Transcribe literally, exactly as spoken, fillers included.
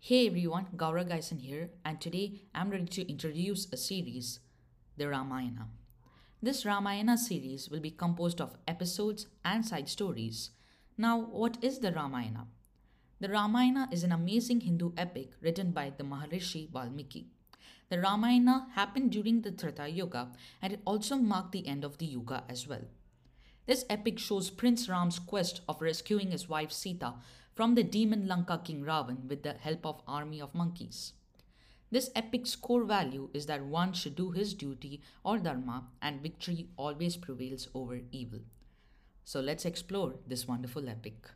Hey everyone, Gaurav Gaisan here, and today I'm ready to introduce a series, the Ramayana. This Ramayana series will be composed of episodes and side stories. Now, what is the Ramayana? The Ramayana is an amazing Hindu epic written by the Maharishi Valmiki. The Ramayana happened during the Treta Yuga, and it also marked the end of the Yuga as well. This epic shows Prince Ram's quest of rescuing his wife Sita from the demon Lanka king Ravan with the help of army of monkeys. This epic's core value is that one should do his duty or dharma, and victory always prevails over evil. So let's explore this wonderful epic.